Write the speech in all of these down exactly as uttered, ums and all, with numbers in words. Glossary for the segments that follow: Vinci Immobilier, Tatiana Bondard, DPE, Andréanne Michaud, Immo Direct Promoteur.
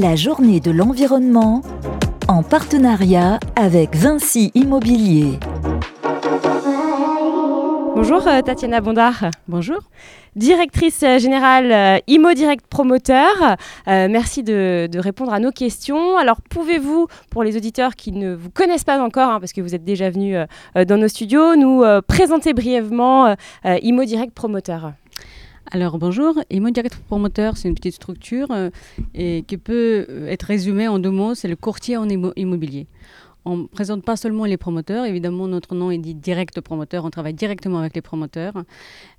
la journée de l'environnement en partenariat avec Vinci Immobilier. Bonjour Tatiana Bondard. Bonjour. Directrice générale Immo Direct Promoteur, euh, merci de, de répondre à nos questions. Alors pouvez-vous, pour les auditeurs qui ne vous connaissent pas encore, hein, parce que vous êtes déjà venus euh, dans nos studios, nous euh, présenter brièvement euh, Immo Direct Promoteur? Alors bonjour, Immo Direct Promoteur, c'est une petite structure euh, et qui peut être résumée en deux mots, c'est le courtier en immo- immobilier. On ne présente pas seulement les promoteurs, évidemment notre nom est dit direct promoteur, on travaille directement avec les promoteurs,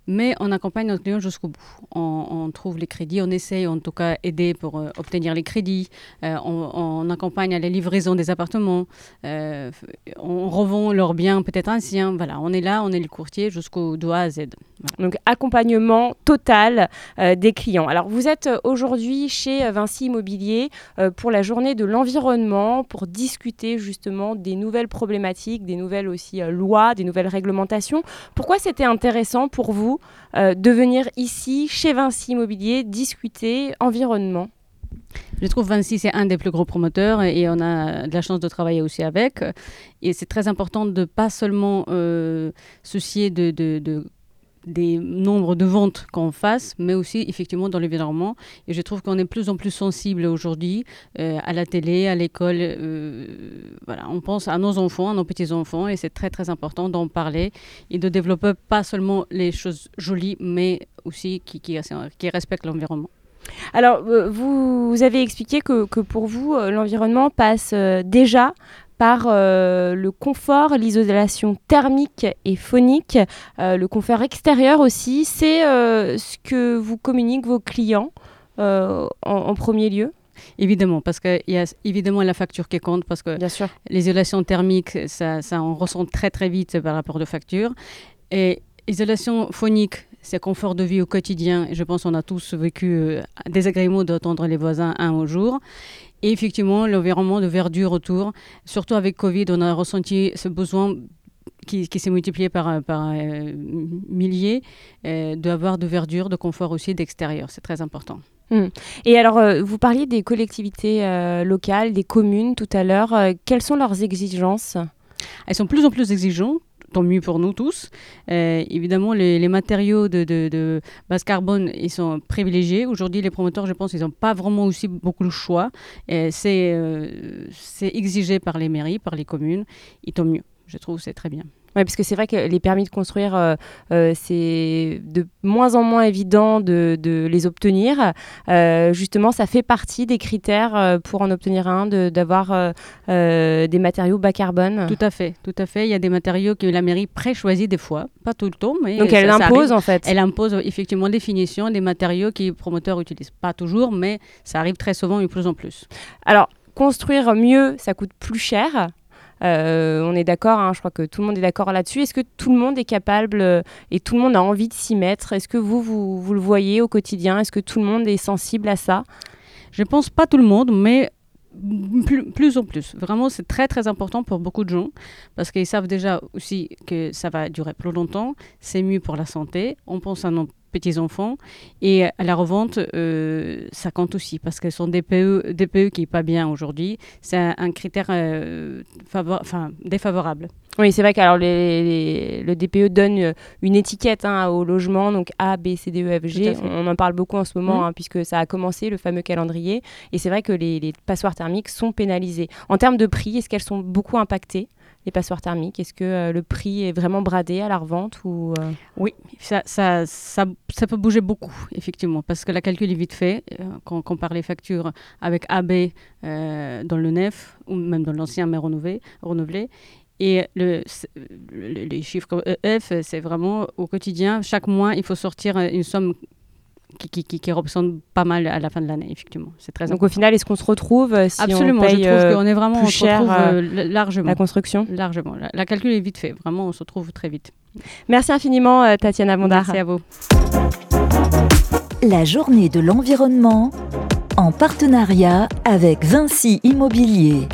mais on accompagne nos clients jusqu'au bout. On, on trouve les crédits, on essaye en tout cas aider pour euh, obtenir les crédits, euh, on, on accompagne à la livraison des appartements, euh, on revend leurs biens peut-être anciens, voilà, on est là, on est le courtier jusqu'au de A à Z. Voilà. Donc accompagnement total euh, des clients. Alors vous êtes aujourd'hui chez Vinci Immobilier euh, pour la journée de l'environnement, pour discuter justement des nouvelles problématiques, des nouvelles aussi euh, lois, des nouvelles réglementations. Pourquoi c'était intéressant pour vous euh, de venir ici, chez Vinci Immobilier, discuter environnement ? Je trouve Vinci, c'est un des plus gros promoteurs et on a de la chance de travailler aussi avec. Et c'est très important de ne pas seulement euh, soucier de... de, de des nombres de ventes qu'on fasse, mais aussi effectivement dans l'environnement. Et je trouve qu'on est de plus en plus sensible aujourd'hui euh, à la télé, à l'école. Euh, voilà, on pense à nos enfants, à nos petits-enfants, et c'est très très important d'en parler et de développer pas seulement les choses jolies, mais aussi qui, qui, qui respectent l'environnement. Alors, euh, vous, vous avez expliqué que, que pour vous, euh, l'environnement passe euh, déjà par euh, le confort, l'isolation thermique et phonique, euh, le confort extérieur aussi. C'est euh, ce que vous communiquent vos clients euh, en, en premier lieu ? Évidemment, parce qu'il y a évidemment la facture qui compte, parce que l'isolation thermique, ça, ça on ressent très très vite par rapport aux factures. Et l'isolation phonique, c'est confort de vie au quotidien. Je pense qu'on a tous vécu euh, des agréments d'entendre les voisins un au jour. Et effectivement, l'environnement de verdure autour, surtout avec Covid, on a ressenti ce besoin qui, qui s'est multiplié par, par euh, milliers euh, d'avoir de verdure, de confort aussi d'extérieur. C'est très important. Mmh. Et alors, euh, vous parliez des collectivités euh, locales, des communes tout à l'heure. Euh, quelles sont leurs exigences ? Elles sont de plus en plus exigeantes. Tant mieux pour nous tous. Euh, évidemment, les, les matériaux de, de, de basse carbone, ils sont privilégiés. Aujourd'hui, les promoteurs, je pense, ils n'ont pas vraiment aussi beaucoup le choix. Euh, c'est, euh, c'est exigé par les mairies, par les communes. Et tant mieux. Je trouve que c'est très bien. Oui, parce que c'est vrai que les permis de construire, euh, euh, c'est de moins en moins évident de, de les obtenir. Euh, justement, ça fait partie des critères euh, pour en obtenir un, de, d'avoir euh, euh, des matériaux bas carbone. Tout à fait, tout à fait. Il y a des matériaux que la mairie pré-choisit des fois, pas tout le temps. Mais donc elle impose en fait. Elle impose effectivement des finitions, des matériaux que les promoteurs utilisent. Pas toujours, mais ça arrive très souvent et de plus en plus. Alors, construire mieux, ça coûte plus cher. Euh, on est d'accord, hein, je crois que tout le monde est d'accord là-dessus. Est-ce que tout le monde est capable euh, et tout le monde a envie de s'y mettre ? Est-ce que vous, vous, vous le voyez au quotidien ? Est-ce que tout le monde est sensible à ça ? Je pense pas tout le monde, mais plus, plus en plus. Vraiment, c'est très très important pour beaucoup de gens parce qu'ils savent déjà aussi que ça va durer plus longtemps. C'est mieux pour la santé. On pense à nos petits-enfants et à la revente, euh, ça compte aussi parce que son D P E, D P E qui n'est pas bien aujourd'hui, c'est un, un critère euh, favor- défavorable. Oui, c'est vrai que alors, les, les, le D P E donne une étiquette hein, au logement, donc A, B, C, D, E, F, G. On, on en parle beaucoup en ce moment mmh. hein, puisque ça a commencé, le fameux calendrier. Et c'est vrai que les, les passoires thermiques sont pénalisées. En termes de prix, est-ce qu'elles sont beaucoup impactées ? Les passoires thermiques, est-ce que euh, le prix est vraiment bradé à la revente ou euh... Oui, ça, ça, ça, ça peut bouger beaucoup, effectivement, parce que la calcul est vite fait. Euh, quand on compare les factures avec A B euh, dans le neuf, ou même dans l'ancien, mais renouvelé, renouvelé et le, le, les chiffres F, c'est vraiment au quotidien. Chaque mois, il faut sortir une somme Qui, qui, qui, qui représente pas mal à la fin de l'année, effectivement. C'est très Donc important. Au final, est-ce qu'on se retrouve euh, si Absolument, on paye Absolument, je trouve euh, qu'on est vraiment, on se retrouve euh, largement. La construction Largement. La, la calcul est vite fait. Vraiment, on se retrouve très vite. Merci infiniment, euh, Tatiana Bondard. Merci à vous. La journée de l'environnement en partenariat avec Vinci Immobilier.